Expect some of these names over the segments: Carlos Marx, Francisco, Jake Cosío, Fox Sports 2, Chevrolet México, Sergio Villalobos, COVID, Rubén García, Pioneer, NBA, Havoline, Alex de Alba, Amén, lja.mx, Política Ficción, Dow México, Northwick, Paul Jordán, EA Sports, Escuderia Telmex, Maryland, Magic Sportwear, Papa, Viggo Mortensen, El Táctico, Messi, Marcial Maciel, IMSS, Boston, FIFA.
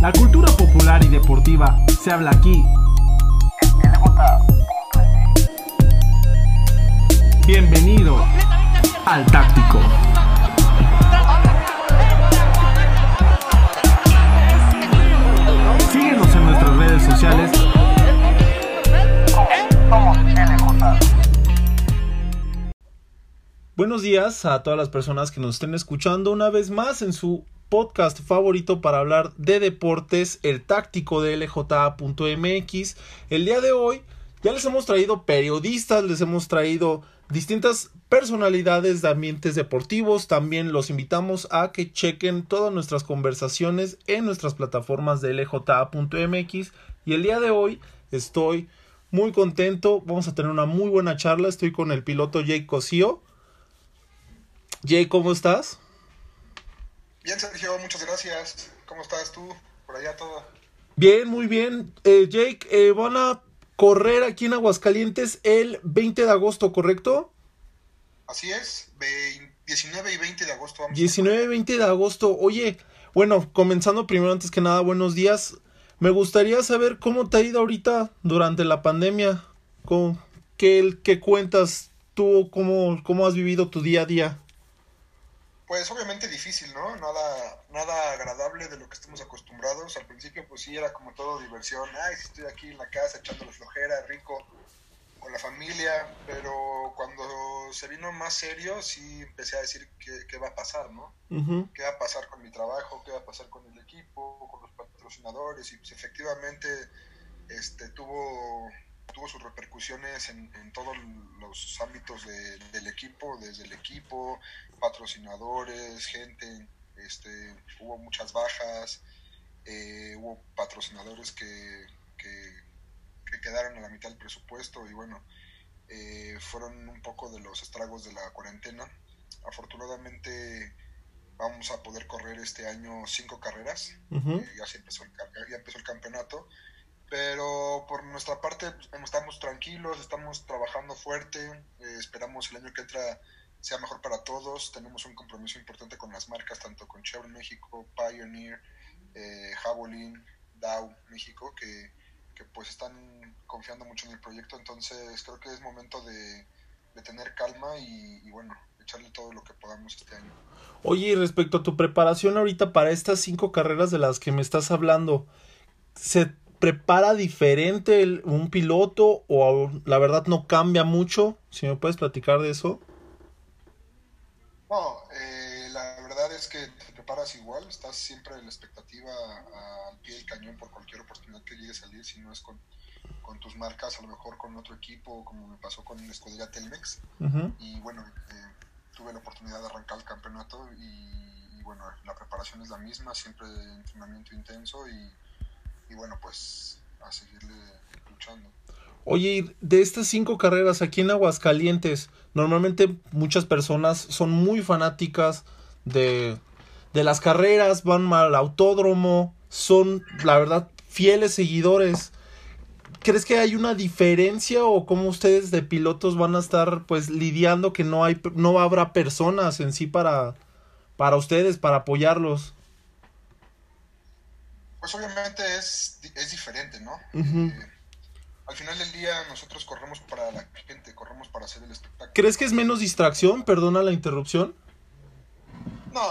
La cultura popular y deportiva se habla aquí. Bienvenido al Táctico. Síguenos en nuestras redes sociales. Buenos días a todas las personas que nos estén escuchando una vez más en su podcast favorito para hablar de deportes, El Táctico de lja.mx. El día de hoy ya les hemos traído periodistas, les hemos traído distintas personalidades de ambientes deportivos. También los invitamos a que chequen todas nuestras conversaciones en nuestras plataformas de lja.mx. Y el día de hoy estoy muy contento, vamos a tener una muy buena charla. Estoy con el piloto Jake Cosío. Jake, ¿cómo estás? Bien, Sergio, muchas gracias. ¿Cómo estás tú? Por allá todo. Bien, muy bien. Jake, van a correr aquí en Aguascalientes el 20 de agosto, ¿correcto? Así es, 19 y 20 de agosto. Vamos 19 y 20 de agosto. Oye, bueno, comenzando primero, antes que nada, buenos días. Me gustaría saber cómo te ha ido ahorita durante la pandemia. ¿Qué cuentas tú? ¿Cómo has vivido tu día a día? Pues obviamente difícil, ¿no? Nada agradable de lo que estamos acostumbrados. Al principio pues sí era como todo diversión. Ay, estoy aquí en la casa echando la flojera, rico, con la familia. Pero cuando se vino más serio sí empecé a decir qué va a pasar, ¿no? Uh-huh. ¿Qué va a pasar con mi trabajo? ¿Qué va a pasar con el equipo? ¿Con los patrocinadores? Y pues efectivamente tuvo sus repercusiones en todos los ámbitos del equipo, desde el equipo, patrocinadores, gente, hubo muchas bajas, hubo patrocinadores que quedaron a la mitad del presupuesto y bueno, fueron un poco de los estragos de la cuarentena. Afortunadamente vamos a poder correr este año 5 carreras. Uh-huh. ya empezó el campeonato. Pero por nuestra parte estamos tranquilos, estamos trabajando fuerte, esperamos el año que entra sea mejor para todos. Tenemos un compromiso importante con las marcas, tanto con Chevrolet México, Pioneer, Havoline, Dow México, que pues están confiando mucho en el proyecto. Entonces creo que es momento de tener calma y bueno, echarle todo lo que podamos este año. Oye, y respecto a tu preparación ahorita para estas 5 carreras de las que me estás hablando, ¿se prepara diferente un piloto o la verdad no cambia mucho? Si me puedes platicar de eso. No, la verdad es que te preparas igual, estás siempre en la expectativa al pie del cañón por cualquier oportunidad que llegue a salir, si no es con tus marcas, a lo mejor con otro equipo, como me pasó con la Escuderia Telmex. Uh-huh. Y bueno, tuve la oportunidad de arrancar el campeonato y bueno, la preparación es la misma, siempre entrenamiento intenso y bueno, pues a seguirle luchando. Oye, de estas 5 carreras aquí en Aguascalientes, normalmente muchas personas son muy fanáticas de las carreras, van al autódromo, son, la verdad, fieles seguidores. ¿Crees que hay una diferencia o cómo ustedes de pilotos van a estar pues lidiando que no habrá personas en sí para ustedes, para apoyarlos? Pues obviamente es diferente, ¿no? Uh-huh. Al final del día nosotros corremos para la gente, corremos para hacer el espectáculo. ¿Crees que es menos distracción? Perdona la interrupción. No,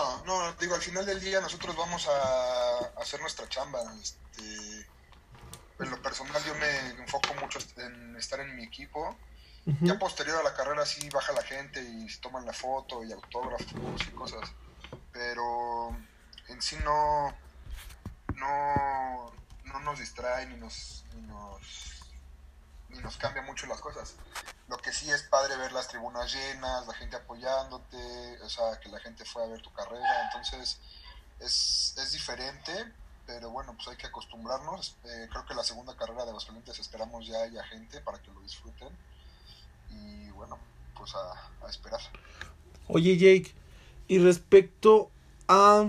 digo, al final del día nosotros vamos a hacer nuestra chamba. En lo personal yo me enfoco mucho en estar en mi equipo. Uh-huh. Ya posterior a la carrera sí baja la gente y se toman la foto y autógrafos y cosas. Pero en sí no nos distrae ni nos cambia mucho las cosas. Lo que sí es padre ver las tribunas llenas, la gente apoyándote, o sea, que la gente fue a ver tu carrera. Entonces es diferente, pero bueno, pues hay que acostumbrarnos. Creo que la segunda carrera de Aguascalientes esperamos ya haya gente para que lo disfruten y bueno, pues a esperar. Oye, Jake, y respecto a...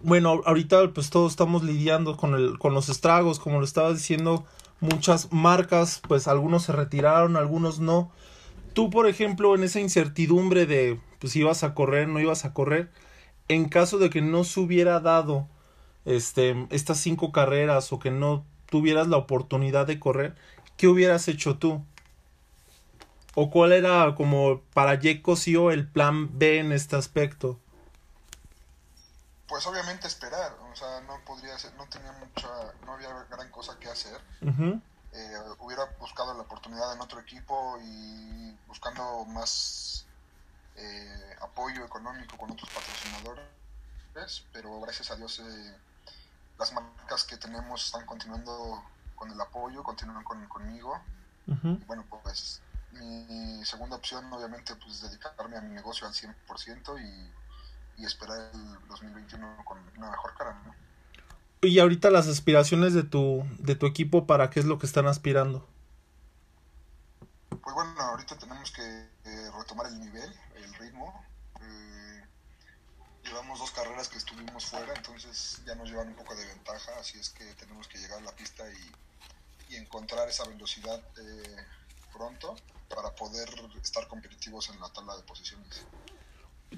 Bueno, ahorita pues todos estamos lidiando con los estragos, como lo estaba diciendo, muchas marcas, pues algunos se retiraron, algunos no. Tú, por ejemplo, en esa incertidumbre de pues ibas a correr, no ibas a correr, en caso de que no se hubiera dado estas 5 carreras o que no tuvieras la oportunidad de correr, ¿qué hubieras hecho tú? ¿O cuál era como para Jake Cosío el plan B en este aspecto? Pues obviamente esperar, o sea, no podría ser, no había gran cosa que hacer. Uh-huh. Hubiera buscado la oportunidad en otro equipo y buscando más apoyo económico con otros patrocinadores, pero gracias a Dios las marcas que tenemos están continuando con el apoyo, continúan conmigo. Uh-huh. Y bueno, pues mi segunda opción obviamente pues dedicarme a mi negocio al 100% y esperar el 2021 con una mejor cara, ¿no? Y ahorita las aspiraciones de tu equipo, ¿para qué es lo que están aspirando? Pues bueno, ahorita tenemos que retomar el nivel, el ritmo. Llevamos 2 carreras que estuvimos fuera, entonces ya nos llevan un poco de ventaja, así es que tenemos que llegar a la pista y encontrar esa velocidad pronto para poder estar competitivos en la tabla de posiciones.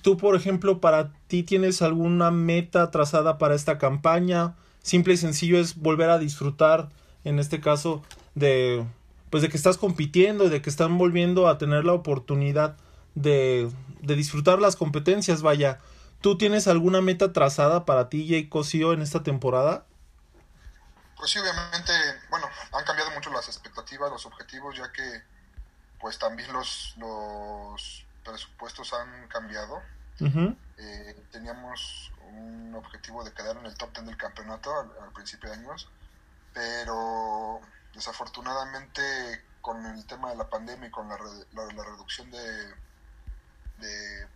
Tú, por ejemplo, ¿para ti tienes alguna meta trazada para esta campaña? Simple y sencillo es volver a disfrutar, en este caso, de que estás compitiendo, de que están volviendo a tener la oportunidad de disfrutar las competencias, vaya. ¿Tú tienes alguna meta trazada para ti, Jake Cosío, en esta temporada? Pues sí, obviamente, bueno, han cambiado mucho las expectativas, los objetivos, ya que pues también los presupuestos han cambiado. Uh-huh. Teníamos un objetivo de quedar en el top 10 del campeonato al principio de años, pero desafortunadamente con el tema de la pandemia y con la reducción de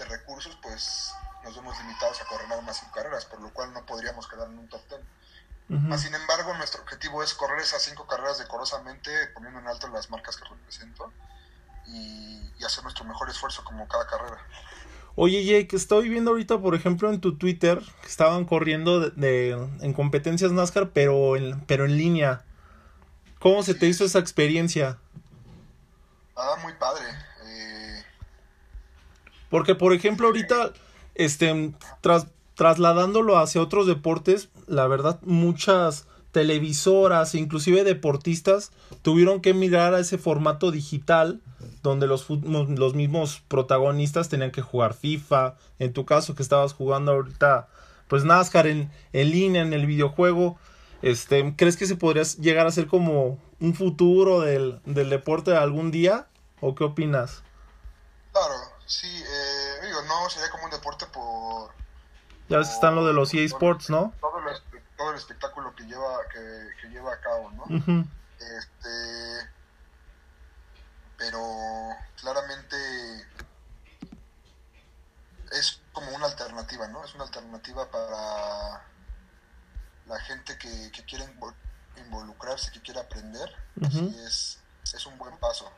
recursos, pues nos vemos limitados a correr nada más 5 carreras, por lo cual no podríamos quedar en un top 10. Uh-huh. Mas, sin embargo, nuestro objetivo es correr esas 5 carreras decorosamente, poniendo en alto las marcas que represento y hacer nuestro mejor esfuerzo como cada carrera. Oye Jake, estoy viendo ahorita, por ejemplo, en tu Twitter que estaban corriendo en competencias NASCAR, pero en línea. ¿Cómo se te hizo esa experiencia? Ah, muy padre. Porque, por ejemplo, ahorita, trasladándolo hacia otros deportes, la verdad, muchas televisoras, inclusive deportistas, tuvieron que migrar a ese formato digital, donde los mismos protagonistas tenían que jugar FIFA. En tu caso, que estabas jugando ahorita, pues, NASCAR en línea, en el videojuego. ¿Crees que se podría llegar a ser como un futuro del deporte algún día? ¿O qué opinas? Claro. Sí, digo, no sería como un deporte por... Ya ves, están lo de los EA Sports, ¿no? Todo el espectáculo que lleva a cabo, ¿no? Uh-huh. Pero claramente es como una alternativa, ¿no? Es una alternativa para la gente que quiere involucrarse, que quiere aprender. Uh-huh. Y es un buen paso.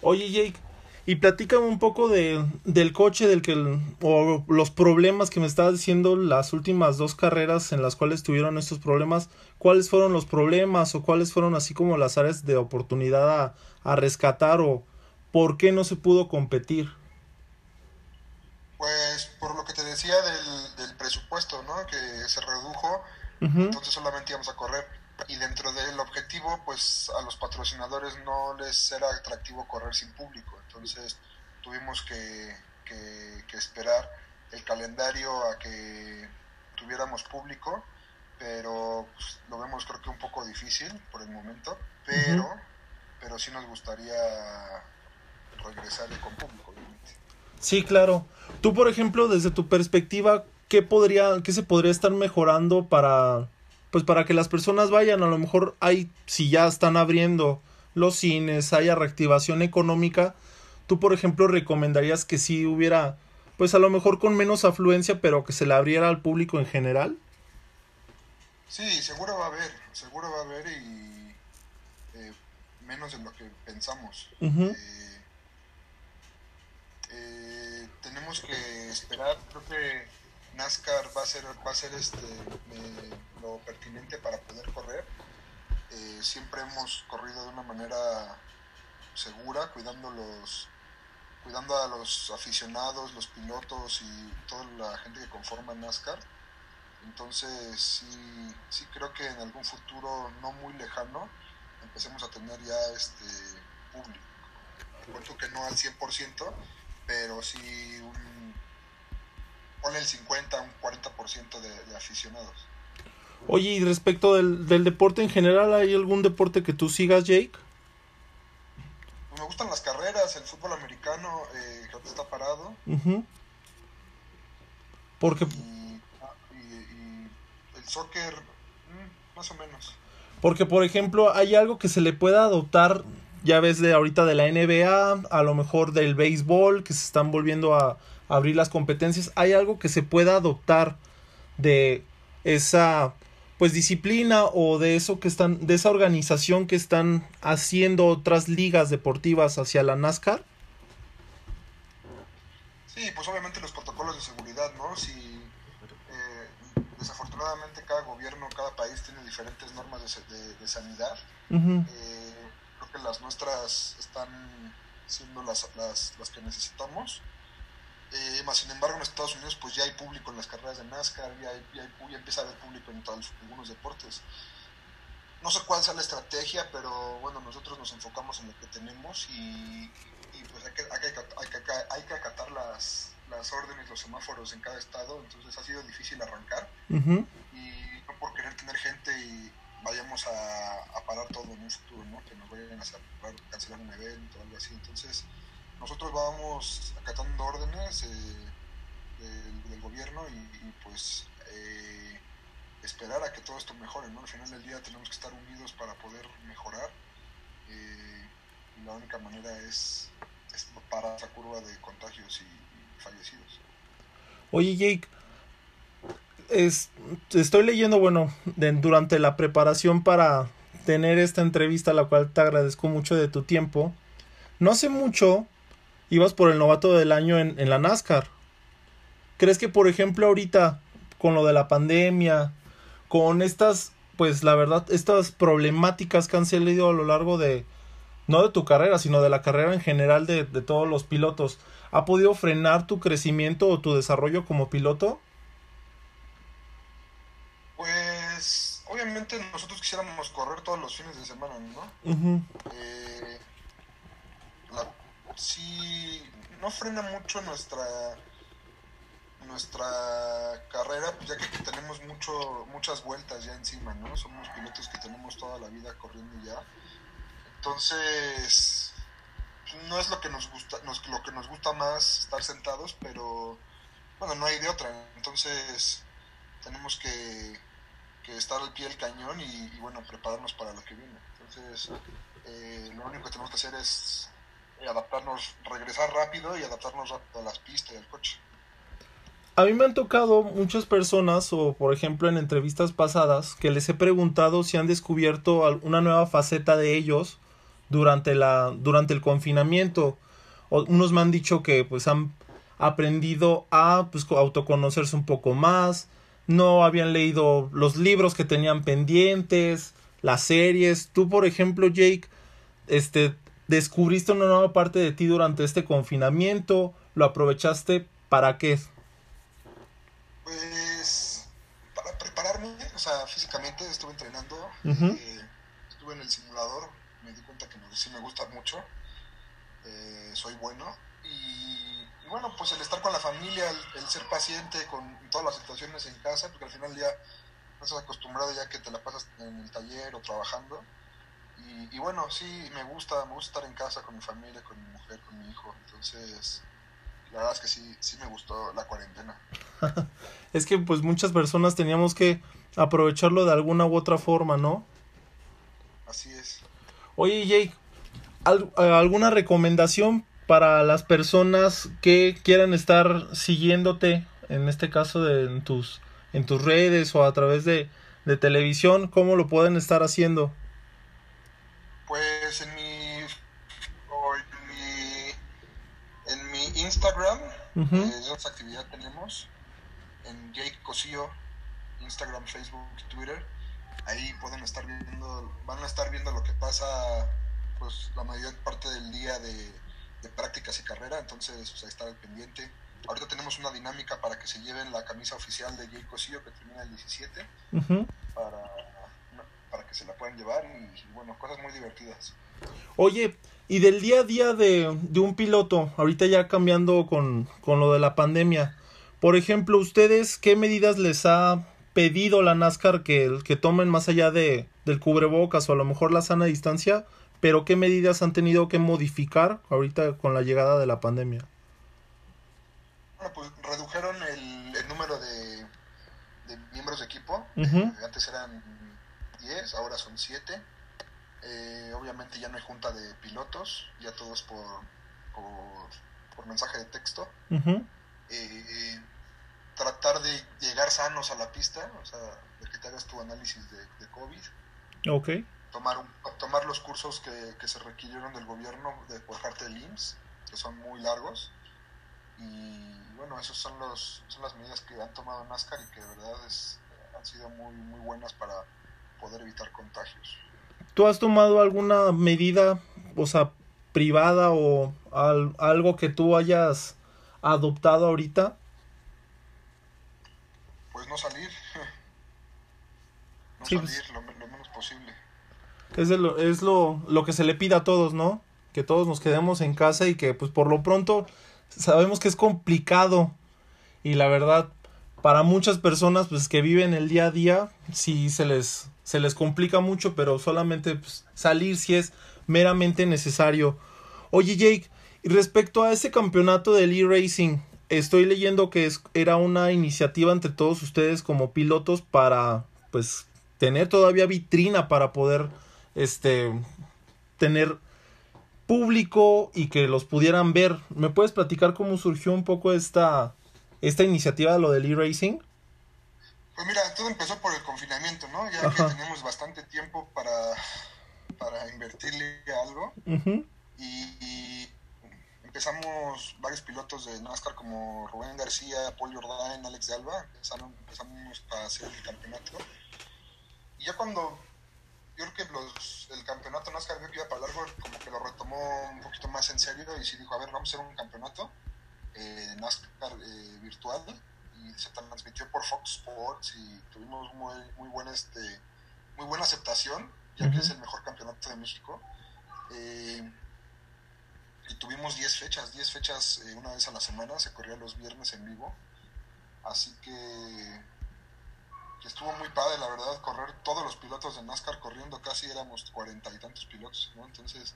Oye, Jake, y platícame un poco del coche o los problemas que me estabas diciendo, las últimas 2 carreras en las cuales tuvieron estos problemas. ¿Cuáles fueron los problemas o cuáles fueron así como las áreas de oportunidad a rescatar, o por qué no se pudo competir? Pues por lo que te decía del presupuesto, ¿no? Que se redujo. Uh-huh. Entonces solamente íbamos a correr. Y dentro del objetivo, pues a los patrocinadores no les era atractivo correr sin público. Entonces tuvimos que esperar el calendario a que tuviéramos público, pero pues, lo vemos creo que un poco difícil por el momento, pero, uh-huh, pero sí nos gustaría regresar con público, obviamente. Sí, claro. Tú, por ejemplo, desde tu perspectiva, ¿qué se podría estar mejorando para que las personas vayan? A lo mejor si ya están abriendo los cines, haya reactivación económica. Tú, por ejemplo, recomendarías que sí hubiera, pues a lo mejor con menos afluencia, pero que se la abriera al público en general. Sí, seguro va a haber y menos de lo que pensamos. Uh-huh. Tenemos que esperar, creo que NASCAR va a ser lo pertinente para poder correr. Siempre hemos corrido de una manera segura, cuidando a los aficionados, los pilotos y toda la gente que conforma NASCAR. Entonces sí creo que en algún futuro no muy lejano empecemos a tener ya público. Recuerdo que no al 100%, pero sí ponle el 50, un 40% de aficionados. Oye, y respecto del deporte en general, ¿hay algún deporte que tú sigas, Jake? Me gustan las carreras, el fútbol americano, creo que está parado. Uh-huh. Porque y el soccer, más o menos. Porque, por ejemplo, hay algo que se le pueda adoptar, ya ves, de ahorita de la NBA, a lo mejor del béisbol, que se están volviendo a abrir las competencias. ¿Hay algo que se pueda adoptar de esa disciplina o de eso que están, de esa organización que están haciendo otras ligas deportivas hacia la NASCAR? Sí, pues obviamente los protocolos de seguridad, ¿no? Desafortunadamente cada gobierno, cada país tiene diferentes normas de sanidad. Uh-huh. Creo que las nuestras están siendo las que necesitamos. Más sin embargo, en Estados Unidos pues ya hay público en las carreras de NASCAR, ya empieza a haber público en algunos deportes. No sé cuál sea la estrategia, pero bueno, nosotros nos enfocamos en lo que tenemos y pues hay que acatar las órdenes, los semáforos en cada estado. Entonces ha sido difícil arrancar. Uh-huh. Y no por querer tener gente y vayamos a parar todo en un futuro, ¿no? Que nos vayan a cancelar un evento o algo así. Entonces nosotros vamos acatando órdenes del gobierno y esperar a que todo esto mejore, ¿no? Al final del día tenemos que estar unidos para poder mejorar. Y la única manera es parar esa curva de contagios y fallecidos. Oye, Jake, estoy leyendo, durante la preparación para tener esta entrevista, la cual te agradezco mucho de tu tiempo. No hace mucho ibas por el novato del año en la NASCAR. ¿Crees que, por ejemplo, ahorita, con lo de la pandemia, con estas problemáticas que han salido a lo largo de, no de tu carrera, sino de la carrera en general de todos los pilotos, ha podido frenar tu crecimiento o tu desarrollo como piloto? Pues, obviamente nosotros quisiéramos correr todos los fines de semana, ¿no? Uh-huh. Sí, no frena mucho nuestra carrera, pues ya que tenemos muchas vueltas ya encima, ¿no? Somos pilotos que tenemos toda la vida corriendo ya. Entonces, no es lo que nos gusta más estar sentados, pero no hay de otra. Entonces, tenemos que estar al pie del cañón y prepararnos para lo que viene. Entonces, lo único que tenemos que hacer es regresar rápido y adaptarnos rápido a las pistas y al coche. A mí me han tocado muchas personas, o por ejemplo en entrevistas pasadas, que les he preguntado si han descubierto una nueva faceta de ellos durante el confinamiento. Unos me han dicho que han aprendido a autoconocerse un poco más, no habían leído los libros que tenían pendientes, las series. Tú, por ejemplo, Jake, ¿descubriste una nueva parte de ti durante este confinamiento? ¿Lo aprovechaste para qué? Pues para prepararme, físicamente estuve entrenando. Uh-huh. Estuve en el simulador, me di cuenta que sí me gusta mucho, soy bueno. Y el estar con la familia, el ser paciente con todas las situaciones en casa, porque al final ya estás acostumbrado ya que te la pasas en el taller o trabajando. Sí, me gusta estar en casa con mi familia, con mi mujer, con mi hijo. Entonces, la verdad es que sí me gustó la cuarentena. Es que muchas personas teníamos que aprovecharlo de alguna u otra forma, ¿no? Así es. Oye, Jake, ¿alguna recomendación para las personas que quieran estar siguiéndote, en este caso en tus redes o a través de televisión? ¿Cómo lo pueden estar haciendo? Pues en mi Instagram, uh-huh, esa actividad tenemos, en Jake Cosío, Instagram, Facebook, Twitter. Ahí van a estar viendo lo que pasa la mayor parte del día de prácticas y carrera. Entonces, estar al pendiente. Ahorita tenemos una dinámica para que se lleven la camisa oficial de Jake Cosío, que termina el 17, uh-huh, para que se la puedan llevar y bueno, cosas muy divertidas. Oye, y del día a día de un piloto, ahorita ya cambiando con lo de la pandemia, por ejemplo, ¿ustedes qué medidas les ha pedido la NASCAR que tomen más allá del cubrebocas o a lo mejor la sana distancia? Pero ¿qué medidas han tenido que modificar ahorita con la llegada de la pandemia? Bueno, pues redujeron el número de miembros de equipo. Uh-huh. Antes eran 10, ahora son 7. Obviamente ya no hay junta de pilotos, ya todos por mensaje de texto. Uh-huh. Tratar de llegar sanos a la pista, o sea, de que te hagas tu análisis de COVID. Okay. Tomar los cursos que se requirieron del gobierno por parte del IMSS, que son muy largos, y bueno, esas son las medidas que han tomado NASCAR y que de verdad han sido muy, muy buenas para poder evitar contagios. ¿Tú has tomado alguna medida, o sea, privada o algo que tú hayas adoptado ahorita? Pues no salir, salir lo menos posible. Es lo que se le pide a todos, ¿no? Que todos nos quedemos en casa y que, pues, por lo pronto sabemos que es complicado. Y la verdad, para muchas personas, pues, que viven el día a día, sí se les complica mucho, pero solamente pues, salir si es meramente necesario. Oye, Jake, respecto a ese campeonato del e-racing, estoy leyendo que era una iniciativa entre todos ustedes como pilotos para, pues, tener todavía vitrina para poder tener público y que los pudieran ver. ¿Me puedes platicar cómo surgió un poco esta iniciativa de lo del e-racing? Pues mira, todo empezó por el confinamiento, ¿no? Ya Ajá. que tenemos bastante tiempo para invertirle a algo. Uh-huh. Y empezamos varios pilotos de NASCAR como Rubén García, Paul Jordán, Alex de Alba. Empezamos a hacer el campeonato. Y ya cuando... yo creo que el campeonato NASCAR vio que iba para largo, como que lo retomó un poquito más en serio y sí dijo, a ver, vamos a hacer un campeonato NASCAR virtual, y se transmitió por Fox Sports y tuvimos muy buena aceptación, ya que es el mejor campeonato de México. Y tuvimos 10 fechas una vez a la semana, se corría los viernes en vivo, así que estuvo muy padre, la verdad, correr todos los pilotos de NASCAR corriendo, casi éramos 40 y tantos pilotos, ¿no? Entonces,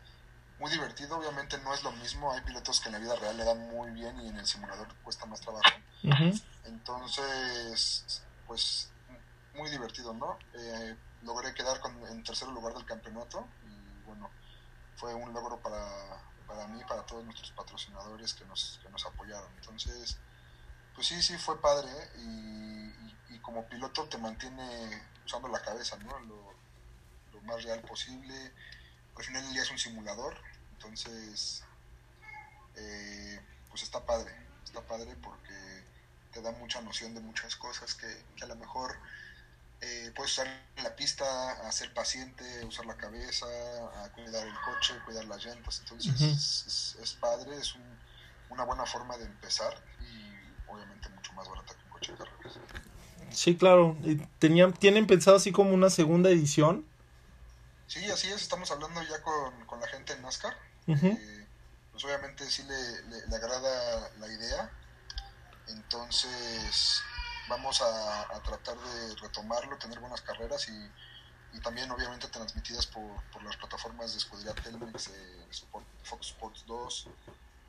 muy divertido, obviamente no es lo mismo, hay pilotos que en la vida real le dan muy bien y en el simulador cuesta más trabajo. Uh-huh. Entonces, pues, muy divertido, ¿no? Logré quedar en tercer lugar del campeonato y, bueno, fue un logro para mí, para todos nuestros patrocinadores que nos apoyaron. Entonces, pues sí, fue padre, ¿eh? Y como piloto te mantiene usando la cabeza, ¿no? Lo más real posible. Al final el día es un simulador, entonces pues está padre porque te da mucha noción de muchas cosas que a lo mejor puedes usar en la pista, a ser paciente, usar la cabeza, a cuidar el coche, cuidar las llantas. Entonces uh-huh. es padre, es una buena forma de empezar y obviamente mucho más barata que un coche de carreras. Sí, claro. ¿Tienen pensado así como una segunda edición? Sí, así es. Estamos hablando ya con la gente en NASCAR. Uh-huh. Pues obviamente sí le agrada la idea. Entonces vamos a tratar de retomarlo, tener buenas carreras y también obviamente transmitidas por las plataformas de Escuderia Telmex, Fox Sports 2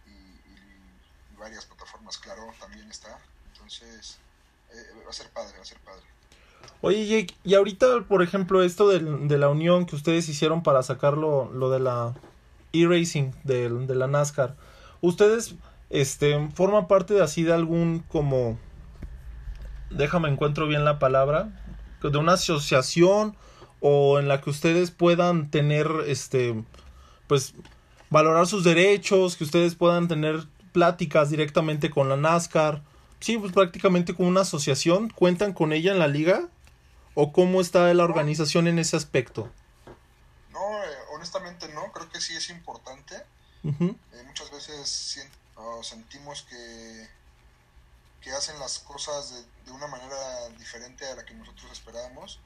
y varias plataformas, claro, también está. Entonces... va a ser padre. Oye, Jake, y ahorita, por ejemplo, esto de la unión que ustedes hicieron para sacar lo de la e-racing, de la NASCAR, ¿ustedes forman parte de así de algún como... déjame encuentro bien la palabra, de una asociación o en la que ustedes puedan tener, pues, valorar sus derechos, que ustedes puedan tener pláticas directamente con la NASCAR? Sí, pues prácticamente como una asociación. ¿Cuentan con ella en la liga? ¿O cómo está la organización en ese aspecto? No, honestamente no. Creo que sí es importante. Uh-huh. Muchas veces sentimos que que hacen las cosas de una manera diferente a la que nosotros esperábamos,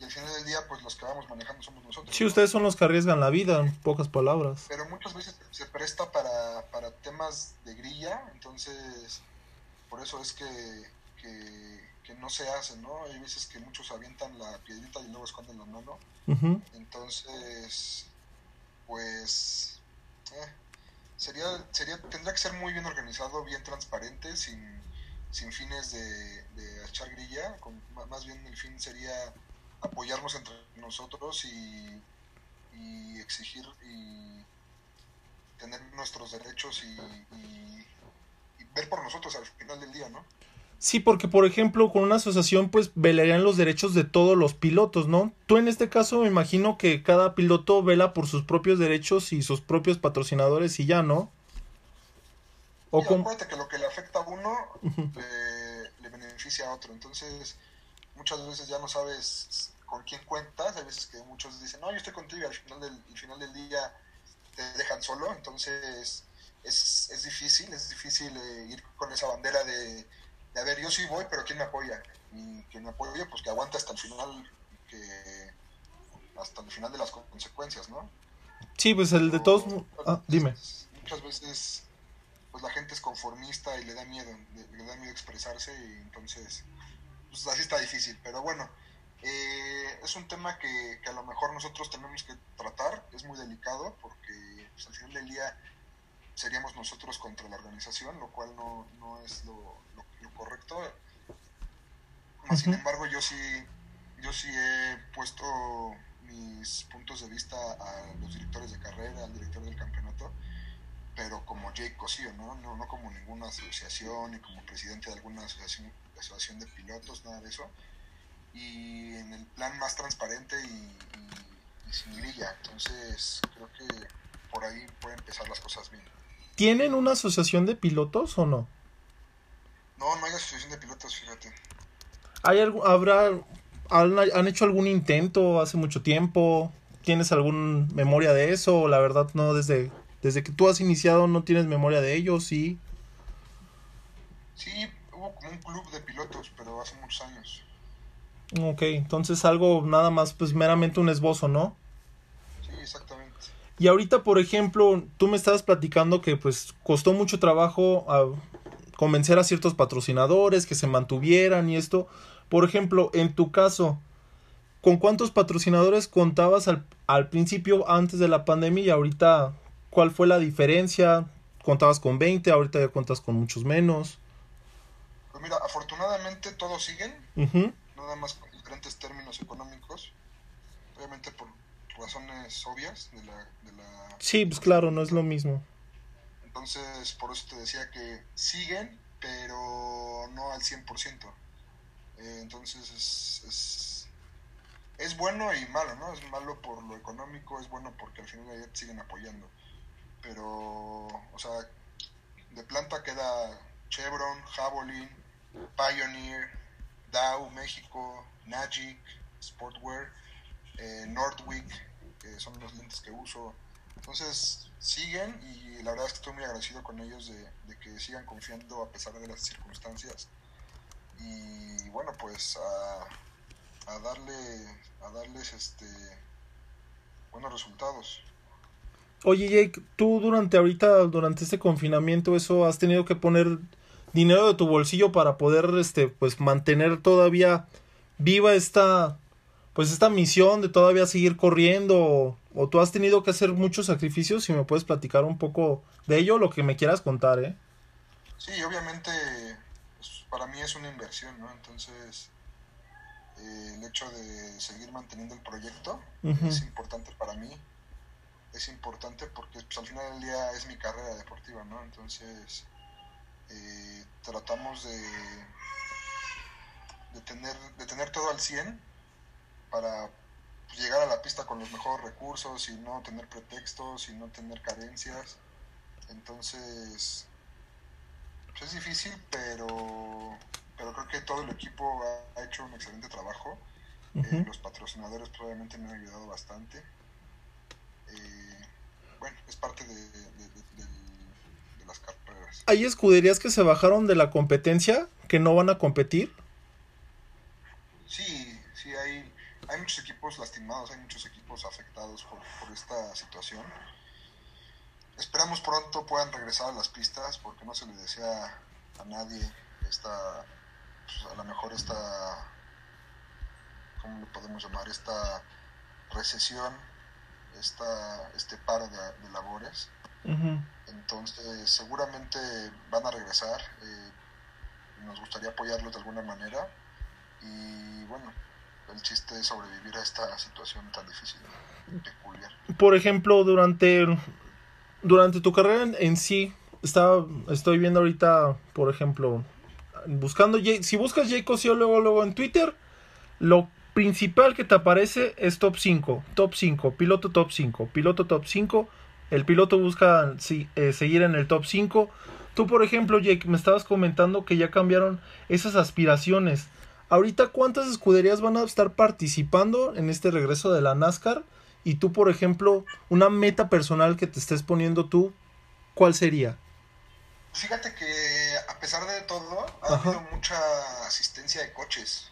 y al final del día pues los que vamos manejando somos nosotros. Sí, ustedes son los que arriesgan la vida, en pocas palabras. Pero muchas veces se presta para temas de grilla, entonces por eso es que no se hacen, ¿no? Hay veces que muchos avientan la piedrita y luego esconden la mano. Uh-huh. Entonces, pues tendría que ser muy bien organizado, bien transparente, sin fines de echar grilla, más bien el fin sería apoyarnos entre nosotros y exigir y tener nuestros derechos y ver por nosotros al final del día, ¿no? Sí, porque por ejemplo con una asociación pues velarían los derechos de todos los pilotos, ¿no? Tú en este caso me imagino que cada piloto vela por sus propios derechos y sus propios patrocinadores y ya, ¿no? O sí, acuérdate que lo que le afecta a uno le beneficia a otro, entonces muchas veces ya no sabes con quién cuentas. Hay veces que muchos dicen, no, yo estoy contigo, y al final del día te dejan solo, entonces es difícil ir con esa bandera de a ver, yo sí voy, pero ¿quién me apoya? Y quien me apoya, pues que aguanta hasta el final de las consecuencias, ¿no? Sí, pues el de todos... dime. Muchas veces pues la gente es conformista y le da miedo expresarse, y entonces pues así está difícil. Pero bueno, es un tema que a lo mejor nosotros tenemos que tratar, es muy delicado, porque pues, al final del día seríamos nosotros contra la organización, lo cual no es lo correcto. Mas, sin embargo, yo sí he puesto mis puntos de vista a los directores de carrera, al director del campeonato, pero como Jake Cosío, no como ninguna asociación, ni como presidente de alguna asociación de pilotos, nada de eso, y en el plan más transparente y sin grilla. Entonces creo que por ahí pueden empezar las cosas bien. ¿Tienen una asociación de pilotos o no? No hay asociación de pilotos, fíjate. ¿Han hecho algún intento hace mucho tiempo? ¿Tienes alguna memoria de eso? La verdad no, desde que tú has iniciado no tienes memoria de ello, ¿sí? Sí, hubo como un club de pilotos, pero hace muchos años. Ok, entonces algo nada más, pues meramente un esbozo, ¿no? Sí, exactamente. Y ahorita, por ejemplo, tú me estabas platicando que pues costó mucho trabajo convencer a ciertos patrocinadores que se mantuvieran y esto. Por ejemplo, en tu caso, ¿con cuántos patrocinadores contabas al principio antes de la pandemia? Y ahorita, ¿cuál fue la diferencia? ¿Contabas con 20? Ahorita ya contas con muchos menos. Pues mira, afortunadamente todos siguen. Uh-huh. Nada más con diferentes términos económicos. Obviamente por razones obvias de la... Sí, pues claro, no es lo mismo. Entonces, por eso te decía que siguen, pero no al 100%. Entonces, es bueno y malo, ¿no? Es malo por lo económico, es bueno porque al final de día te siguen apoyando. Pero, o sea, de planta queda Chevrolet, Havoline, Pioneer, Dow México, Magic Sportwear, Northwick, que son los lentes que uso. Entonces siguen, y la verdad es que estoy muy agradecido con ellos de que sigan confiando a pesar de las circunstancias. Y bueno, pues a darles buenos resultados. Oye Jake, tú durante este confinamiento, eso, has tenido que poner dinero de tu bolsillo para poder pues mantener todavía viva esta misión de todavía seguir corriendo, o tú has tenido que hacer muchos sacrificios. Si me puedes platicar un poco de ello, lo que me quieras contar, ¿eh? Sí, obviamente, pues, para mí es una inversión, ¿no? Entonces, el hecho de seguir manteniendo el proyecto es importante para mí. Es importante porque pues, al final del día es mi carrera deportiva, ¿no? Entonces, tratamos de tener todo al 100%, para llegar a la pista con los mejores recursos y no tener pretextos y no tener carencias. Entonces pues es difícil, pero creo que todo el equipo ha hecho un excelente trabajo. Los patrocinadores probablemente me han ayudado bastante. Bueno, es parte de las carreras. ¿Hay escuderías que se bajaron de la competencia, que no van a competir? Sí, sí, hay muchos equipos lastimados, hay muchos equipos afectados por esta situación. Esperamos pronto puedan regresar a las pistas, porque no se les desea a nadie esta, pues a lo mejor esta, ¿cómo lo podemos llamar? Esta recesión, este paro de labores. Uh-huh. Entonces seguramente van a regresar, nos gustaría apoyarlos de alguna manera, y bueno, el chiste es sobrevivir a esta situación tan difícil, peculiar. Por ejemplo, durante tu carrera en sí, estoy viendo ahorita, por ejemplo, si buscas Jake Cosío luego en Twitter, lo principal que te aparece es top 5, piloto top 5. El piloto busca seguir en el top 5. Tú, por ejemplo, Jake, me estabas comentando que ya cambiaron esas aspiraciones. Ahorita, ¿cuántas escuderías van a estar participando en este regreso de la NASCAR? Y tú, por ejemplo, una meta personal que te estés poniendo tú, ¿cuál sería? Fíjate que, a pesar de todo, ha habido mucha asistencia de coches.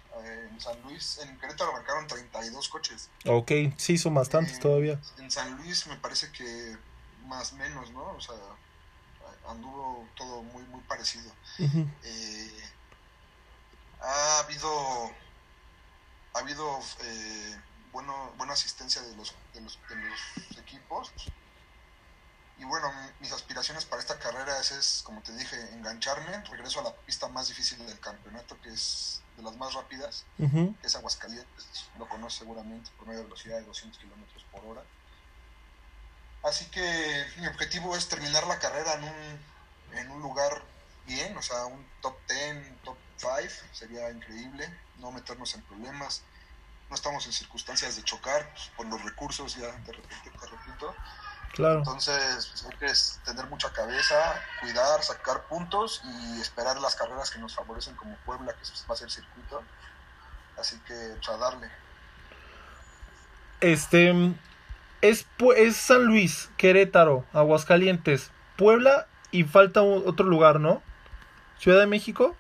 En San Luis, en Querétaro arrancaron 32 coches. Ok, sí, son bastantes todavía. En San Luis me parece que más o menos, ¿no? O sea, anduvo todo muy, muy parecido. Uh-huh. Ha habido buena asistencia de los equipos. Y bueno, mis aspiraciones para esta carrera es, como te dije, engancharme, regreso a la pista más difícil del campeonato, que es de las más rápidas, uh-huh, que es Aguascalientes, lo conoces seguramente, por medio de velocidad de 200 kilómetros por hora. Así que mi objetivo es terminar la carrera en un lugar bien, o sea, un top 10, top 5, sería increíble, no meternos en problemas, no estamos en circunstancias de chocar, pues, por los recursos, ya te repito. Claro. Entonces, pues, hay que tener mucha cabeza, cuidar, sacar puntos y esperar las carreras que nos favorecen, como Puebla, que va a ser circuito. Así que, pues, a darle. Es San Luis, Querétaro, Aguascalientes, Puebla y falta otro lugar, ¿no? ¿Ciudad de México?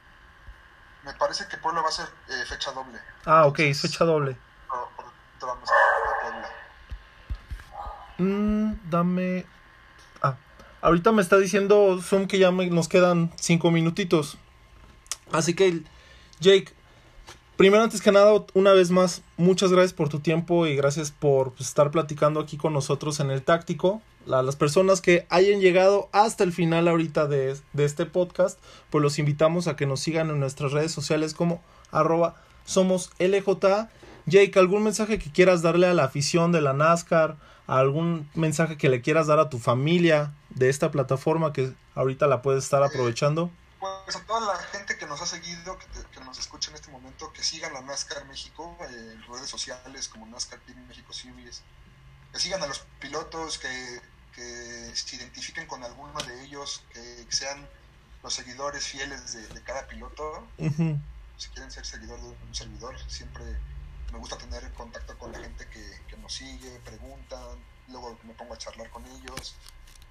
Me parece que Puebla va a ser fecha doble. Ah, ok, entonces, fecha doble. Pero vamos a Puebla. Ahorita me está diciendo Zoom que nos quedan 5 minutitos. Así que, Jake, primero, antes que nada, una vez más, muchas gracias por tu tiempo y gracias por estar platicando aquí con nosotros en El Táctico. Las personas que hayan llegado hasta el final ahorita de este podcast, pues los invitamos a que nos sigan en nuestras redes sociales como @somoslja. Jake, ¿algún mensaje que quieras darle a la afición de la NASCAR? ¿Algún mensaje que le quieras dar a tu familia de esta plataforma que ahorita la puedes estar aprovechando? Pues a toda la gente que nos ha seguido, que nos escucha en este momento, que sigan a NASCAR México en redes sociales como NASCAR Team México Series, que sigan a los pilotos, que se identifiquen con alguno de ellos, que sean los seguidores fieles de cada piloto. Uh-huh. Si quieren ser seguidor de un servidor, siempre me gusta tener contacto con la gente que nos sigue, preguntan, luego me pongo a charlar con ellos.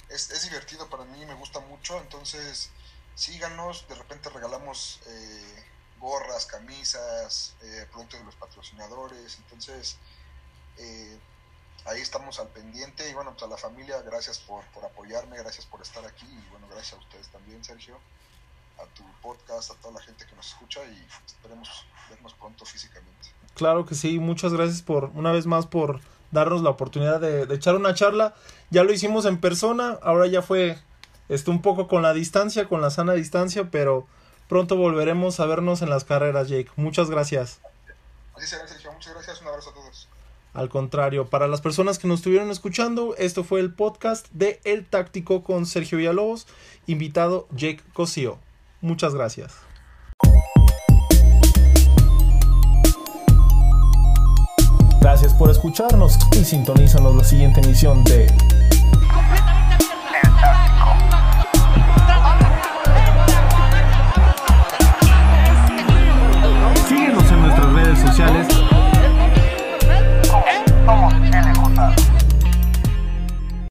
Es divertido para mí, me gusta mucho, entonces síganos. De repente regalamos gorras, camisas, productos de los patrocinadores, entonces ahí estamos al pendiente. Y bueno, pues a la familia, gracias por apoyarme, gracias por estar aquí, y bueno, gracias a ustedes también, Sergio, a tu podcast, a toda la gente que nos escucha, y esperemos vernos pronto físicamente. Claro que sí, muchas gracias una vez más por darnos la oportunidad de echar una charla. Ya lo hicimos en persona, ahora ya fue un poco con la sana distancia, pero pronto volveremos a vernos en las carreras, Jake. Muchas gracias. Así será, Sergio, muchas gracias, un abrazo a todos. Al contrario, para las personas que nos estuvieron escuchando, esto fue el podcast de El Táctico con Sergio Villalobos, invitado Jake Cosío. Muchas gracias. Gracias por escucharnos y sintonízanos la siguiente emisión de